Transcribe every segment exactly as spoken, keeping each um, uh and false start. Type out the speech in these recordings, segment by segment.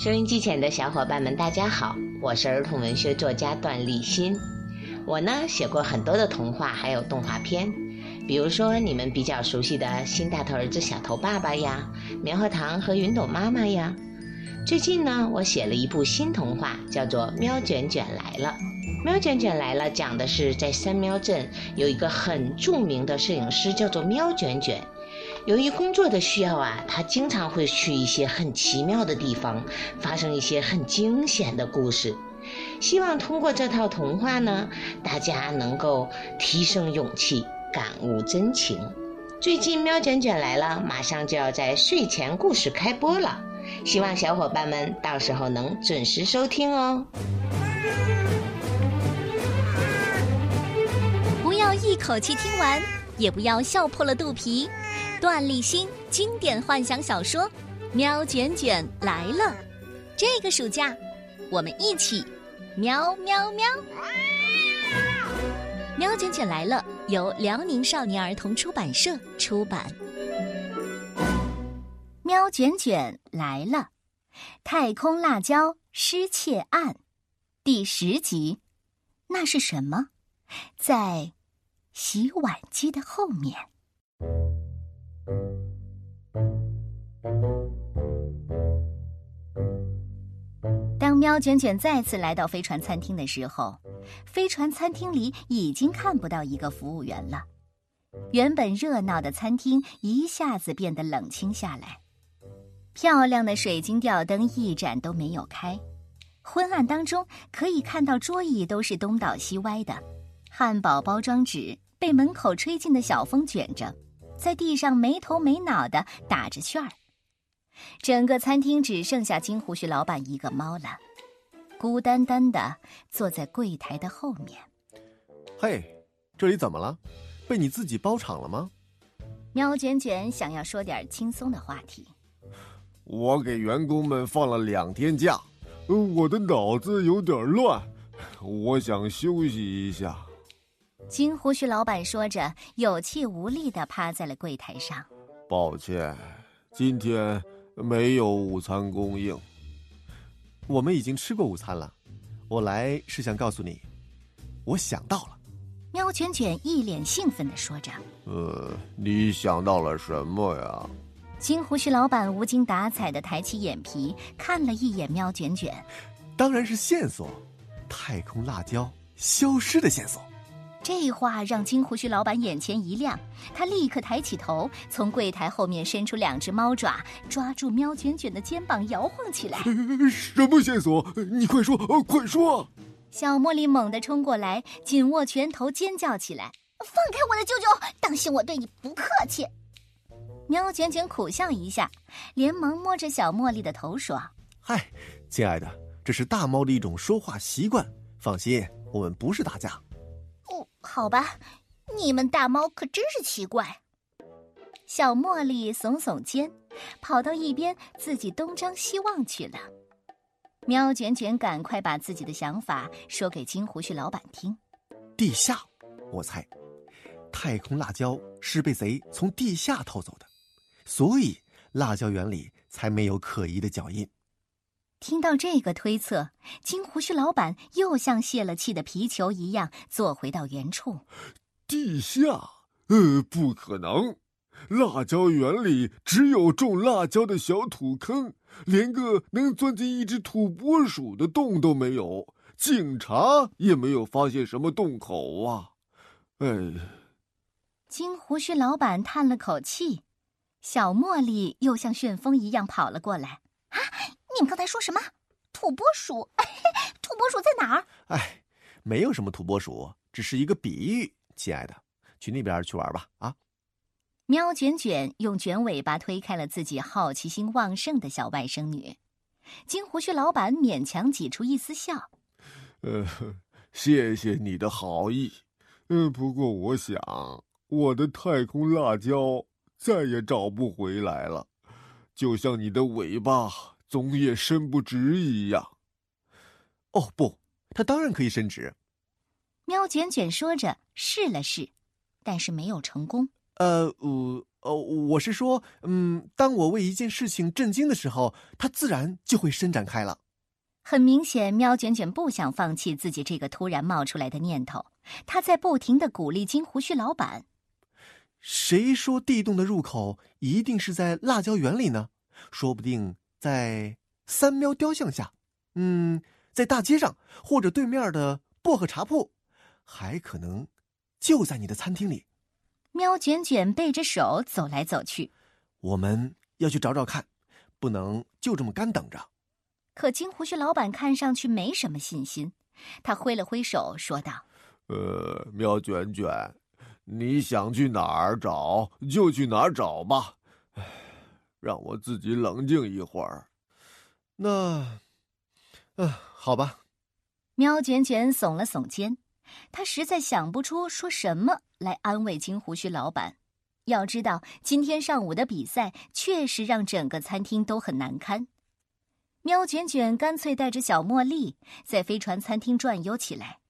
收音机前的小伙伴们大家好，我是儿童文学作家段立新。我呢写过很多的童话还有动画片，比如说你们比较熟悉的《新大头儿子小头爸爸》呀，《棉花糖和云朵妈妈》呀。最近呢我写了一部新童话，叫做《喵卷卷来了》。喵卷卷来了讲的是在三喵镇有一个很著名的摄影师叫做喵卷卷，由于工作的需要啊，他经常会去一些很奇妙的地方，发生一些很惊险的故事。希望通过这套童话呢，大家能够提升勇气，感悟真情。最近喵卷卷来了马上就要在睡前故事开播了，希望小伙伴们到时候能准时收听哦。不要一口气听完，也不要笑破了肚皮。段立新经典幻想小说《喵卷卷来了》，这个暑假我们一起喵喵喵！《喵卷卷来了》由辽宁少年儿童出版社出版。喵卷卷来了，太空辣椒失窃案第十集。那是什么？在洗碗机的后面。当喵卷卷再次来到飞船餐厅的时候，飞船餐厅里已经看不到一个服务员了，原本热闹的餐厅一下子变得冷清下来。漂亮的水晶吊灯一盏都没有开，昏暗当中可以看到桌椅都是东倒西歪的，汉堡包装纸被门口吹进的小风卷着，在地上没头没脑地打着旋儿。整个餐厅只剩下金胡须老板一个猫了，孤单单地坐在柜台的后面。嘿，这里怎么了？被你自己包场了吗？喵卷卷想要说点轻松的话题。我给员工们放了两天假，我的脑子有点乱，我想休息一下。金胡须老板说着，有气无力地趴在了柜台上。抱歉，今天没有午餐供应。我们已经吃过午餐了，我来是想告诉你，我想到了。喵卷卷一脸兴奋地说着。呃，你想到了什么呀？金胡须老板无精打采地抬起眼皮，看了一眼喵卷卷。当然是线索，太空辣椒消失的线索。这话让金胡须老板眼前一亮，他立刻抬起头，从柜台后面伸出两只猫爪，抓住喵卷卷的肩膀摇晃起来。什么线索？你快说，呃、快说！小茉莉猛地冲过来，紧握拳头尖叫起来：放开我的舅舅，当心我对你不客气！喵卷卷苦笑一下，连忙摸着小茉莉的头说：嗨，亲爱的，这是大猫的一种说话习惯，放心，我们不是打架。好吧，你们大猫可真是奇怪。小茉莉耸耸肩，跑到一边自己东张西望去了。喵卷卷赶快把自己的想法说给金胡须老板听。地下，我猜太空辣椒是被贼从地下偷走的，所以辣椒园里才没有可疑的脚印。听到这个推测，金胡须老板又像泄了气的皮球一样坐回到原处。地下？呃，不可能！辣椒园里只有种辣椒的小土坑，连个能钻进一只土拨鼠的洞都没有，警察也没有发现什么洞口啊！哎，金胡须老板叹了口气，小茉莉又像旋风一样跑了过来。啊！你们刚才说什么？土拨鼠？土拨鼠在哪儿？哎，没有什么土拨鼠，只是一个比喻，亲爱的，去那边去玩吧啊！喵卷卷用卷尾巴推开了自己好奇心旺盛的小外甥女。金胡须老板勉强挤出一丝笑。呃，谢谢你的好意，嗯、呃，不过我想我的太空辣椒再也找不回来了，就像你的尾巴。总也伸不直一样。哦不，它当然可以伸直。喵卷卷说着试了试，但是没有成功。呃，我呃，我是说，嗯，当我为一件事情震惊的时候，它自然就会伸展开了。很明显，喵卷卷不想放弃自己这个突然冒出来的念头，他在不停地鼓励金胡须老板。谁说地洞的入口一定是在辣椒园里呢？说不定在三喵雕像下，嗯，在大街上，或者对面的薄荷茶铺，还可能就在你的餐厅里。喵卷卷背着手走来走去，我们要去找找看，不能就这么干等着。可金胡须老板看上去没什么信心，他挥了挥手说道：“呃，喵卷卷，你想去哪儿找就去哪儿找吧，让我自己冷静一会儿。”那，呃，好吧。喵卷卷耸了耸肩，他实在想不出说什么来安慰金胡须老板。要知道，今天上午的比赛确实让整个餐厅都很难堪。喵卷卷干脆带着小茉莉在飞船餐厅转悠起来，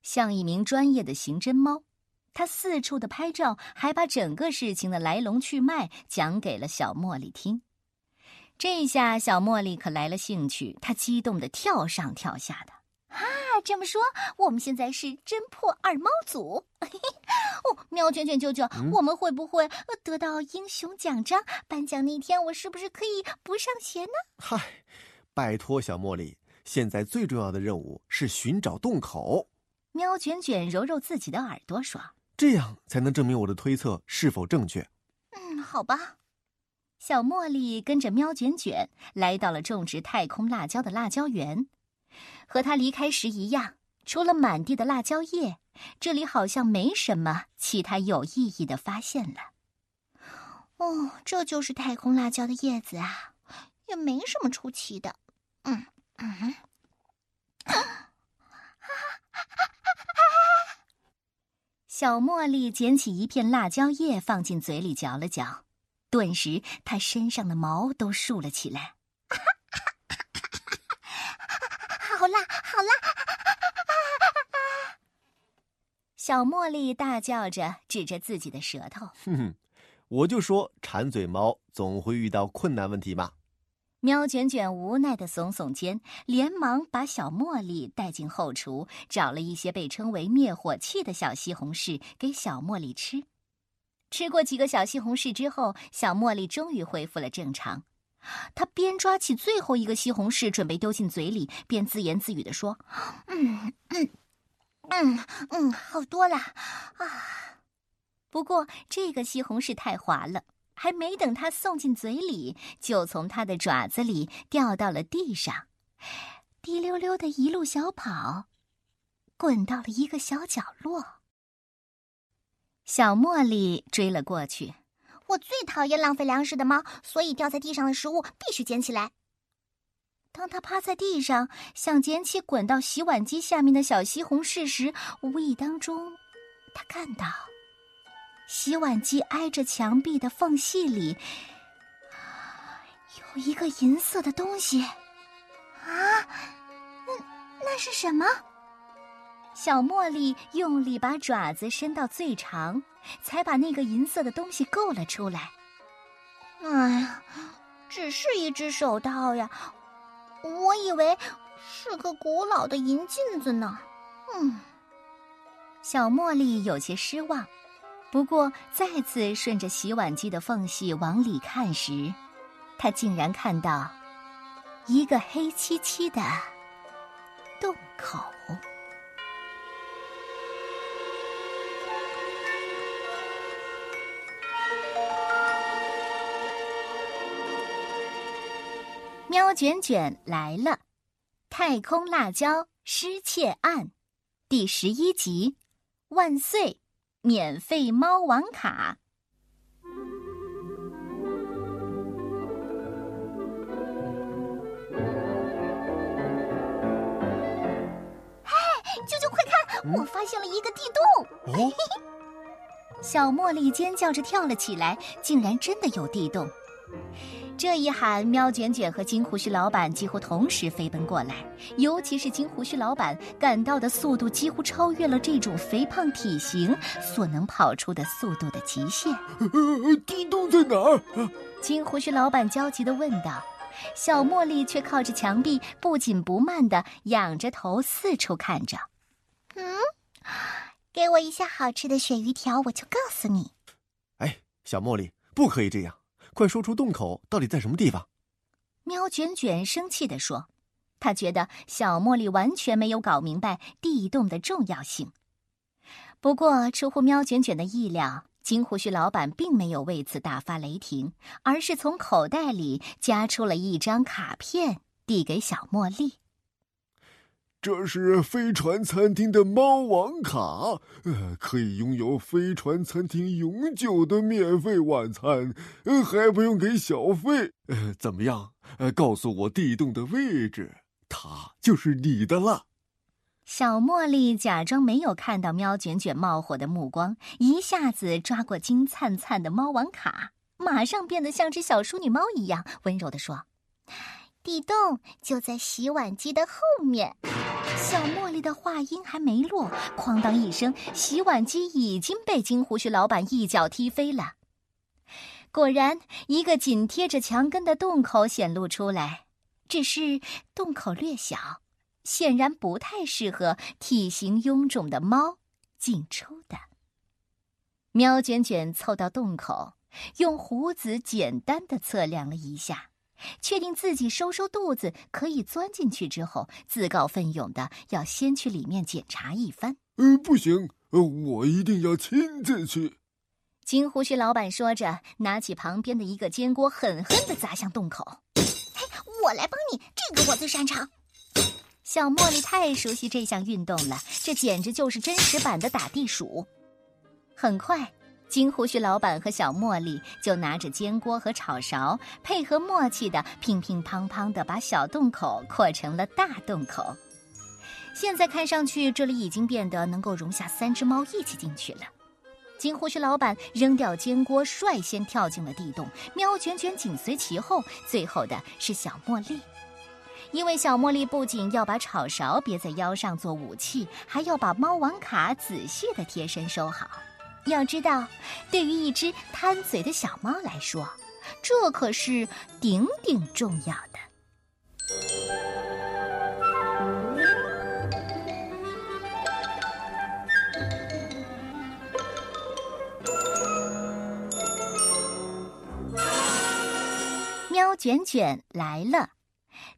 像一名专业的刑侦猫，他四处的拍照，还把整个事情的来龙去脉讲给了小茉莉听。这一下小茉莉可来了兴趣，她激动的跳上跳下的。啊，这么说我们现在是侦破二猫组。哦，喵卷卷舅舅，嗯、我们会不会得到英雄奖章？颁奖那天我是不是可以不上学呢？嗨，拜托小茉莉，现在最重要的任务是寻找洞口。喵卷卷揉揉自己的耳朵说，这样才能证明我的推测是否正确。嗯，好吧。小茉莉跟着喵卷卷来到了种植太空辣椒的辣椒园。和他离开时一样，除了满地的辣椒叶，这里好像没什么其他有意义的发现了。哦，这就是太空辣椒的叶子啊，也没什么出奇的。嗯嗯，小茉莉捡起一片辣椒叶放进嘴里嚼了嚼，顿时她身上的毛都竖了起来。好辣，好辣！小茉莉大叫着，指着自己的舌头。哼哼，我就说馋嘴猫总会遇到困难问题嘛。喵卷卷无奈的耸耸肩，连忙把小茉莉带进后厨，找了一些被称为灭火器的小西红柿给小茉莉吃。吃过几个小西红柿之后，小茉莉终于恢复了正常。她边抓起最后一个西红柿准备丢进嘴里，边自言自语地说：“嗯嗯嗯嗯，好多了啊！”不过这个西红柿太滑了。还没等他送进嘴里，就从他的爪子里掉到了地上，滴溜溜的一路小跑，滚到了一个小角落。小茉莉追了过去。我最讨厌浪费粮食的猫，所以掉在地上的食物必须捡起来。当他趴在地上，想捡起滚到洗碗机下面的小西红柿时，无意当中，他看到洗碗机挨着墙壁的缝隙里有一个银色的东西。啊，那那是什么？小茉莉用力把爪子伸到最长，才把那个银色的东西够了出来。哎呀，只是一只手套呀，我以为是个古老的银镜子呢。嗯，小茉莉有些失望。不过再次顺着洗碗机的缝隙往里看时，他竟然看到一个黑漆漆的洞口。喵卷卷来了，太空辣椒失窃案第十一集，万岁！免费猫王卡。哎，舅舅快看，嗯、我发现了一个地洞！哦、小茉莉尖叫着跳了起来，竟然真的有地洞。这一喊，喵卷卷和金胡须老板几乎同时飞奔过来，尤其是金胡须老板赶到的速度几乎超越了这种肥胖体型所能跑出的速度的极限。叮咚在哪儿？金胡须老板焦急地问道。小茉莉却靠着墙壁，不紧不慢地仰着头四处看着。嗯，给我一些好吃的鳕鱼条，我就告诉你。哎，小茉莉，不可以这样，快说出洞口到底在什么地方。喵卷卷生气地说，他觉得小茉莉完全没有搞明白地洞的重要性。不过出乎喵卷卷的意料，金胡须老板并没有为此大发雷霆，而是从口袋里夹出了一张卡片递给小茉莉。这是飞船餐厅的猫王卡，呃，可以拥有飞船餐厅永久的免费晚餐，呃，还不用给小费。呃，怎么样？呃，告诉我地洞的位置，它就是你的了。小茉莉假装没有看到喵卷卷冒火的目光，一下子抓过金灿灿的猫王卡，马上变得像只小淑女猫一样温柔地说：“地洞就在洗碗机的后面。”小茉莉的话音还没落，哐当一声，洗碗机已经被金胡须老板一脚踢飞了。果然，一个紧贴着墙根的洞口显露出来，只是洞口略小，显然不太适合体型臃肿的猫进出的。喵卷卷凑到洞口，用胡子简单地测量了一下。确定自己收收肚子可以钻进去之后，自告奋勇的要先去里面检查一番。呃，不行，呃，我一定要亲自去。金胡须老板说着，拿起旁边的一个煎锅，狠狠地砸向洞口。哎，我来帮你，这个我最擅长。小茉莉太熟悉这项运动了，这简直就是真实版的打地鼠。很快，金胡须老板和小茉莉就拿着煎锅和炒勺，配合默契的乒乒乓乓的把小洞口扩成了大洞口。现在看上去，这里已经变得能够容下三只猫一起进去了。金胡须老板扔掉煎锅，率先跳进了地洞，喵卷卷紧随其后，最后的是小茉莉。因为小茉莉不仅要把炒勺别在腰上做武器，还要把猫王卡仔细的贴身收好。要知道，对于一只贪嘴的小猫来说，这可是顶顶重要的。喵卷卷来了，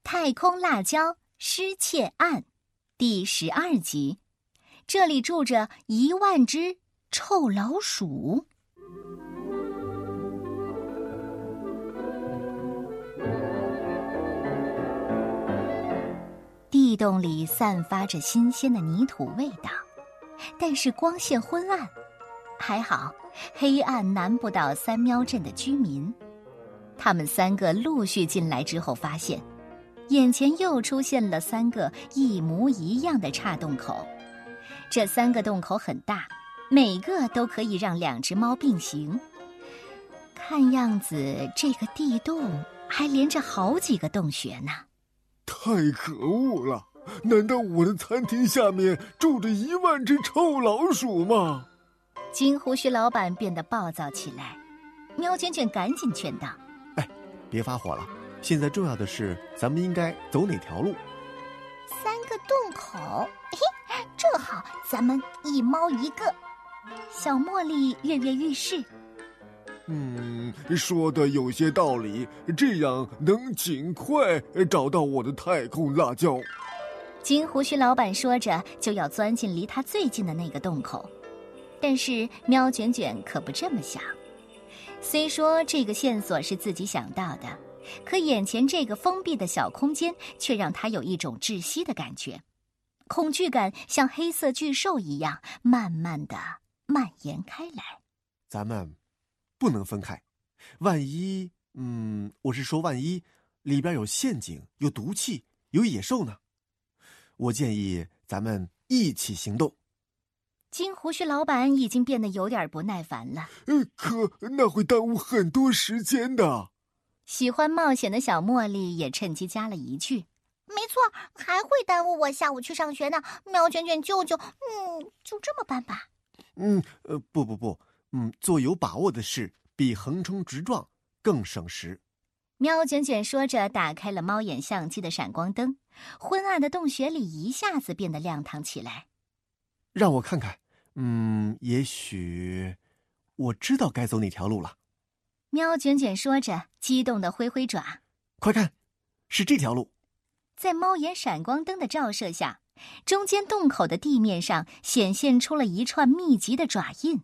太空辣椒失窃案第十二集，这里住着一万只臭老鼠。地洞里散发着新鲜的泥土味道，但是光线昏暗，还好黑暗难不倒三喵镇的居民。他们三个陆续进来之后，发现眼前又出现了三个一模一样的岔洞口。这三个洞口很大，每个都可以让两只猫并行。看样子这个地洞还连着好几个洞穴呢。太可恶了，难道我的餐厅下面住着一万只臭老鼠吗？金胡须老板变得暴躁起来。喵卷卷赶紧劝道：哎，别发火了，现在重要的是咱们应该走哪条路。三个洞口，嘿，正好咱们一猫一个。小茉莉跃跃欲试。嗯，说的有些道理，这样能尽快找到我的太空辣椒。金胡须老板说着，就要钻进离他最近的那个洞口。但是喵卷卷可不这么想。虽说这个线索是自己想到的，可眼前这个封闭的小空间却让他有一种窒息的感觉，恐惧感像黑色巨兽一样慢慢地蔓延开来。咱们不能分开，万一，嗯，我是说万一里边有陷阱、有毒气、有野兽呢？我建议咱们一起行动。金胡须老板已经变得有点不耐烦了。可那会耽误很多时间的。喜欢冒险的小茉莉也趁机加了一句：“没错，还会耽误我下午去上学呢。喵卷卷舅舅，嗯，就这么办吧。”“嗯，呃，不不不，嗯，做有把握的事比横冲直撞更省时。”喵卷卷说着，打开了猫眼相机的闪光灯，昏暗的洞穴里一下子变得亮堂起来。“让我看看，嗯，也许我知道该走哪条路了。”喵卷卷说着，激动地挥挥爪。“快看，是这条路！”在猫眼闪光灯的照射下，中间洞口的地面上显现出了一串密集的爪印。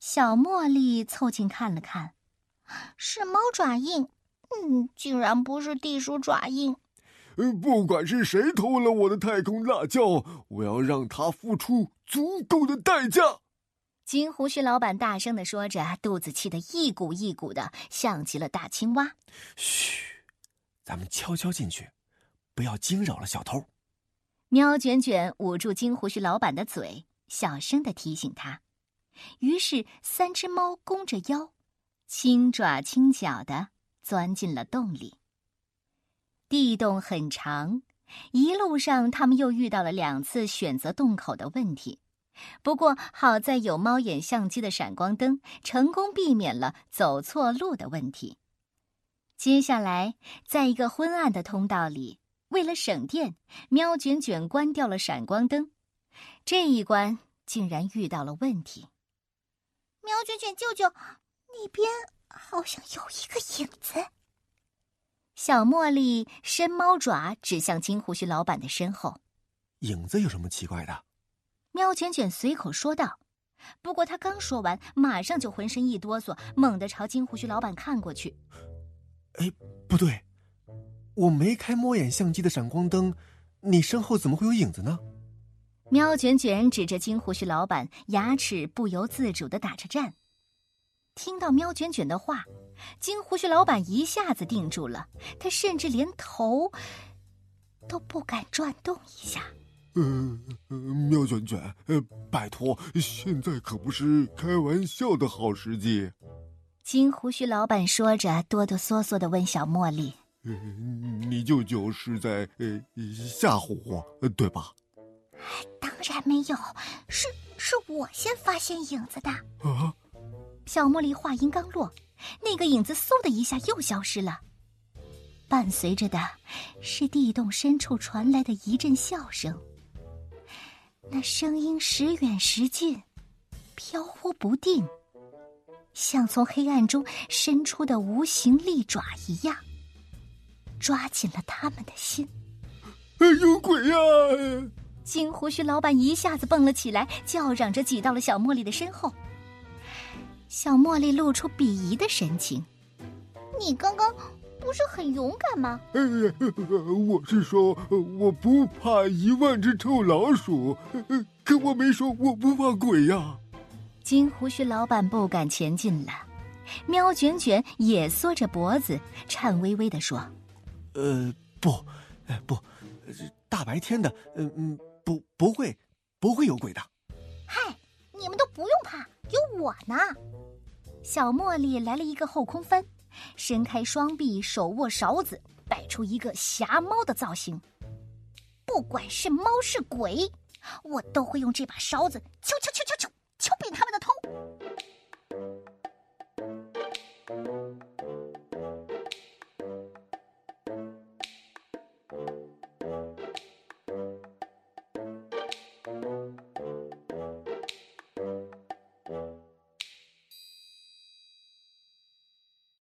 小茉莉凑近看了看，是猫爪印，嗯，竟然不是地鼠爪印。“不管是谁偷了我的太空辣椒，我要让他付出足够的代价。”金胡须老板大声地说着，肚子气得一鼓一鼓的，像极了大青蛙。“嘘，咱们悄悄进去，不要惊扰了小偷。”喵卷卷捂住金胡须老板的嘴，小声地提醒他。于是三只猫弓着腰，轻爪轻脚地钻进了洞里。地洞很长，一路上他们又遇到了两次选择洞口的问题。不过好在有猫眼相机的闪光灯，成功避免了走错路的问题。接下来，在一个昏暗的通道里，为了省电，喵卷卷关掉了闪光灯。这一关竟然遇到了问题。“喵卷卷舅舅，那边好像有一个影子。”小茉莉伸猫爪指向金胡须老板的身后。“影子有什么奇怪的？”喵卷卷随口说道。不过他刚说完，马上就浑身一哆嗦，猛地朝金胡须老板看过去。“哎，不对，我没开猫眼相机的闪光灯，你身后怎么会有影子呢？”喵卷卷指着金胡须老板，牙齿不由自主地打着颤。听到喵卷卷的话，金胡须老板一下子定住了，他甚至连头都不敢转动一下。呃呃、喵卷卷、呃，拜托，现在可不是开玩笑的好时机。”金胡须老板说着，哆哆嗦嗦地问小茉莉：“呃、你舅舅是在、呃、吓唬我，对吧？”“当然没有，是是我先发现影子的。”“啊！”小茉莉话音刚落，那个影子嗖的一下又消失了，伴随着的是地洞深处传来的一阵笑声。那声音时远时近，飘忽不定，像从黑暗中伸出的无形利爪一样，抓紧了他们的心。“哎，有鬼呀！”金胡须老板一下子蹦了起来，叫嚷着挤到了小茉莉的身后。小茉莉露出鄙夷的神情：“你刚刚不是很勇敢吗？”“哎，我是说我不怕一万只臭老鼠，可我没说我不怕鬼呀。”金胡须老板不敢前进了，喵卷卷也缩着脖子，颤巍巍地说：“呃，不，不，大白天的，嗯，不，不会，不会有鬼的。”“嗨，你们都不用怕，有我呢。”小茉莉来了一个后空翻，伸开双臂，手握勺子，摆出一个侠猫的造型。“不管是猫是鬼，我都会用这把勺子敲敲